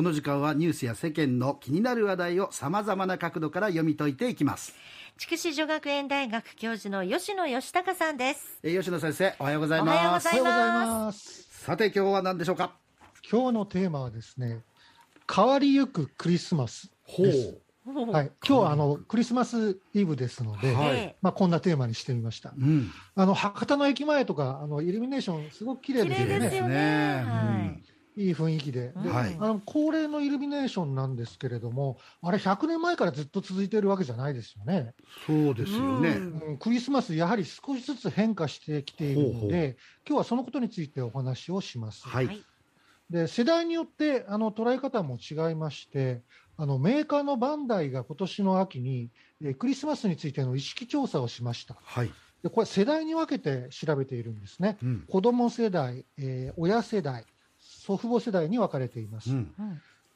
この時間はニュースや世間の気になる話題をさまざまな角度から読み解いていきます。筑紫女学園大学教授の吉野義孝さんです。吉野先生、おはようございます。おはようございます。さて、今日は何でしょうか？今日のテーマはですね、変わりゆくクリスマスです。はい、今日はクリスマスイブですので、はい、こんなテーマにしてみました。うん、博多の駅前とかイルミネーションすごく綺麗ですよね。綺麗ですよね。はい、いい雰囲気で、はい、恒例のイルミネーションなんですけれども、あれ100年前からずっと続いているわけじゃないですよね。そうですよね。クリスマスやはり少しずつ変化してきているので、今日はそのことについてお話をします。はい、で、世代によって捉え方も違いまして、メーカーのバンダイが今年の秋に、クリスマスについての意識調査をしました。はい、でこれ世代に分けて調べているんですね。子ども世代、親世代、祖父母世代に分かれています。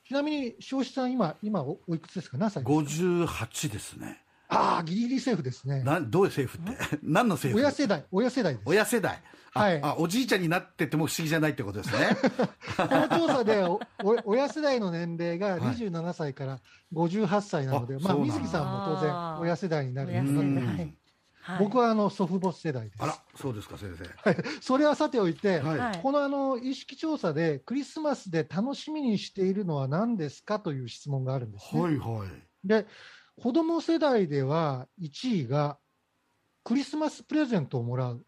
ちなみに塩志さん、今おいくつですか？何歳ですか？58ですね。ああ、ギリギリセーフですね。どういうセーフって何のセーフ？親世代です。親世代。はい、おじいちゃんになってても不思議じゃないってことですね。この調査で親世代の年齢が27歳から58歳なので、水木さんも当然親世代になるので、僕は祖父母世代です。あら、そうですか先生。はい、それはさておいて、はい、この意識調査でクリスマスで楽しみにしているのは何ですかという質問があるんですね。はいはい。で、子供世代では1位がクリスマスプレゼントをもらう。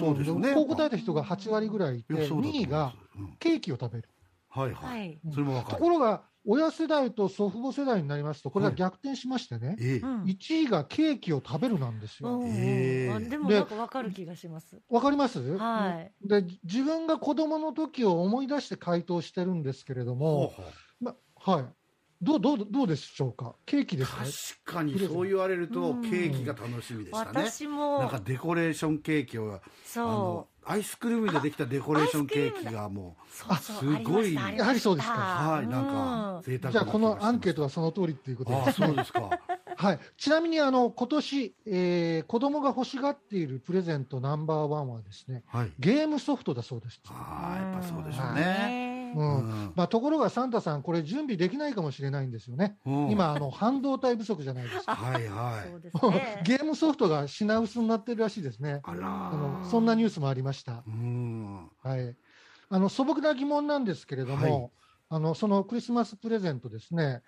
そうですね。こう答えた人が8割ぐらいいて、2位がケーキを食べる。はいはい。それもわかる。ところが親世代と祖父母世代になりますと、これが逆転しましてね、1位がケーキを食べるなんですよ。でもなんかわかる気がします。わかります。で、自分が子供の時を思い出して回答してるんですけれども、はい、どうでしょうか？ケーキですか？確かにそう言われるとケーキが楽しみでしたね。私もなんかデコレーションケーキを、アイスクリームでできたデコレーションケーキがもうすごい。やはりそうですか。はい、なんか贅沢。じゃあこのアンケートはその通りっていうことですね。そうですか。はい。ちなみに今年、子供が欲しがっているプレゼントナンバーワンはですね、ゲームソフトだそうです。やっぱそうでしょうね。ところがサンタさん、これ準備できないかもしれないんですよね。今半導体不足じゃないですか。ゲームソフトが品薄になってるらしいですね。そんなニュースもありました。素朴な疑問なんですけれども、そのクリスマスプレゼントですね、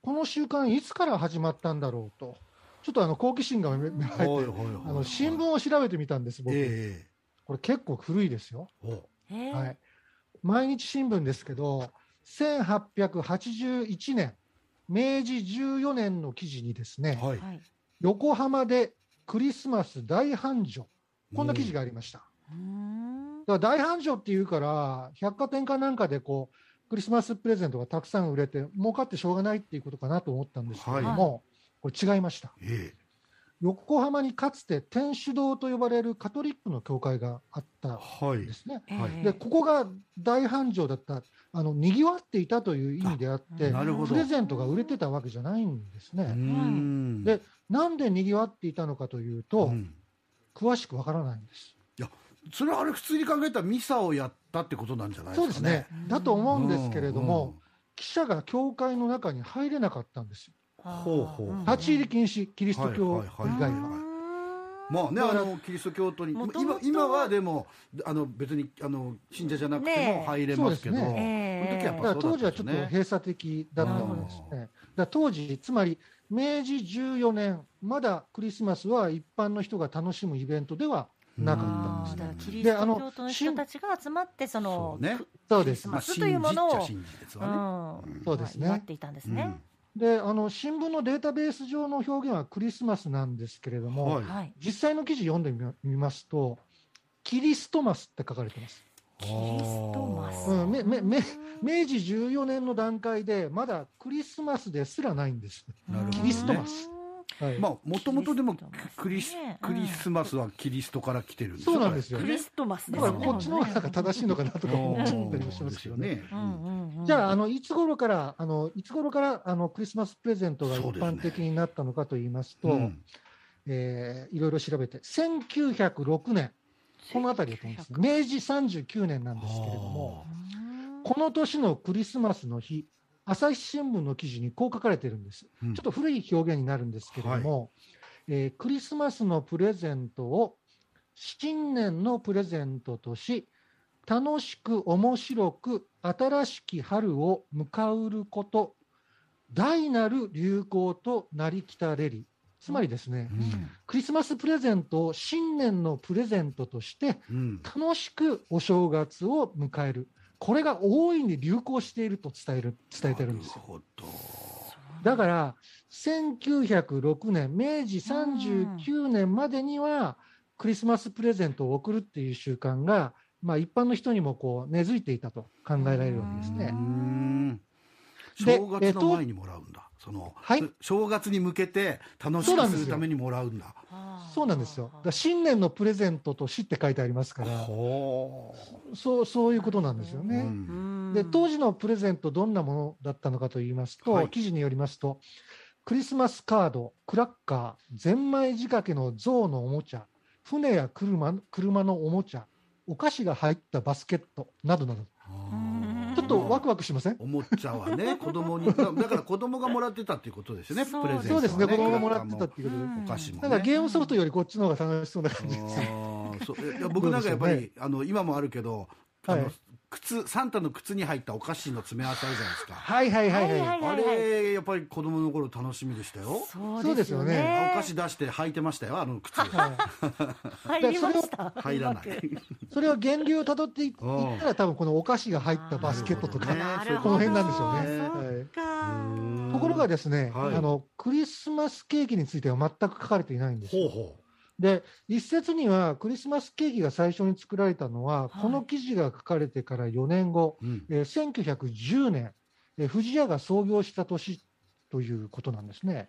この習慣いつから始まったんだろうと、ちょっと好奇心が芽生えて新聞を調べてみたんです。僕これ結構古いですよ。毎日新聞ですけど、1881年明治14年の記事にですね、横浜でクリスマス大繁盛、こんな記事がありました。だから大繁盛っていうから、百貨店かなんかでこうクリスマスプレゼントがたくさん売れて儲かってしょうがないっていうことかなと思ったんですけれども、これ違いました。横浜にかつて天主堂と呼ばれるカトリックの教会があったんですね。で、ここが大繁盛だった、にぎわっていたという意味であって、プレゼントが売れてたわけじゃないんですね。で、なんでにぎわっていたのかというと、詳しくわからないんです。いや、それはあれ普通に考えたらミサをやったってことなんじゃないですかね。そうですね。だと思うんですけれども、記者が教会の中に入れなかったんですよ。立ち入り禁止、キリスト教以外は。まあね、キリスト教徒に今はでも別に信者じゃなくても入れますけど、当時はちょっと閉鎖的だったんですね。当時、つまり明治14年まだクリスマスは一般の人が楽しむイベントではなかったんです。キリスト教徒の人たちが集まってクリスマスというものを祝っていたんですね。で、新聞のデータベース上の表現はクリスマスなんですけれども、実際の記事読んでみますと、キリストマスって書かれてます。キリストマス、明治14年の段階でまだクリスマスですらないんです。キリストマス、もともとでもクリスマスはキリストから来てるんですよ。そうなんですよね。クリストマスですね。だからこっちの方が正しいのかなとか思ったりもしますけどね。じゃあいつ頃からクリスマスプレゼントが一般的になったのかと言いますと、いろいろ調べて1906年この辺りだと思うんです。明治39年なんですけれども、この年のクリスマスの日、朝日新聞の記事にこう書かれてるんです、ちょっと古い表現になるんですけれども、クリスマスのプレゼントを新年のプレゼントとし、楽しく面白く新しき春を迎うること、大なる流行となりきたれり。つまりですね、クリスマスプレゼントを新年のプレゼントとして楽しくお正月を迎える、これが大いに流行していると伝えてるんですよ。なるほど。だから1906年明治39年までにはクリスマスプレゼントを贈るっていう習慣が、一般の人にもこう根付いていたと考えられるわけですね。正月の前にもらうんだ、正月に向けて楽しくするためにもらうんだ。そうなんですよ。だから新年のプレゼントとしって書いてありますから、そういうことなんですよね。で、当時のプレゼントどんなものだったのかといいますと、記事によりますと、クリスマスカード、クラッカー、ゼンマイ仕掛けの象のおもちゃ、船や車のおもちゃ、お菓子が入ったバスケットなどなど。ちょっとワクワクしません？おもちゃはね、子供に、だから子供がもらってたっていうことですよね。プレゼントはね。そうですね、子供がもらってたっていうことで、お菓子もね。だからゲームソフトよりこっちの方が楽しそうな感じです。僕なんかやっぱり、今もあるけど、サンタの靴に入ったお菓子の詰め合わせあるじゃないですか。あれやっぱり子供の頃楽しみでしたよ。そうですよね。お菓子出して履いてましたよ、あの靴。入りました。入らない。それを源流をたどっていったら、多分このお菓子が入ったバスケットとかこの辺なんでしょうね。ところがですね、クリスマスケーキについては全く書かれていないんですよ。で、一説にはクリスマスケーキが最初に作られたのは、この記事が書かれてから4年後、1910年、不二家が創業した年ということなんですね。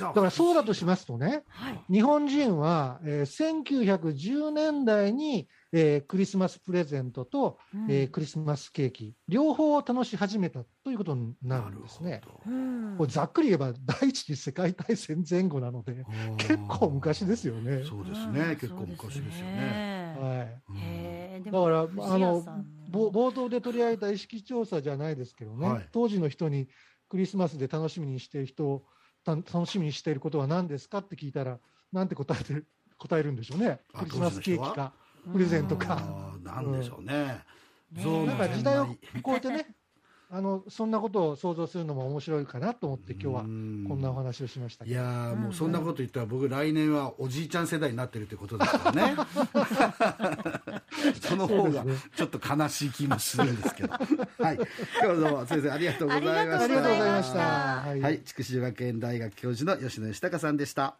だからそうだとしますとね、日本人は、1910年代に、クリスマスプレゼントと、クリスマスケーキ両方を楽し始めたということになるんですね。これざっくり言えば第一次世界大戦前後なので、結構昔ですよね。そうですね、結構昔ですよね。だから冒頭で取り上げた意識調査じゃないですけどね、当時の人にクリスマスで楽しみにしている人を楽しみにしていることは何ですかって聞いたら、なんて答えるんでしょうね。クリスマスケーキかプレゼントか、なんでしょうね。なんか時代を超えてね、そんなことを想像するのも面白いかなと思って、今日はこんなお話をしました。いや、もうそんなこと言ったら僕来年はおじいちゃん世代になってるってことですからね。その方がちょっと悲しい気もするんですけど。はい、今日どうも先生ありがとうございました。筑紫女学園大学教授の吉野義孝さんでした。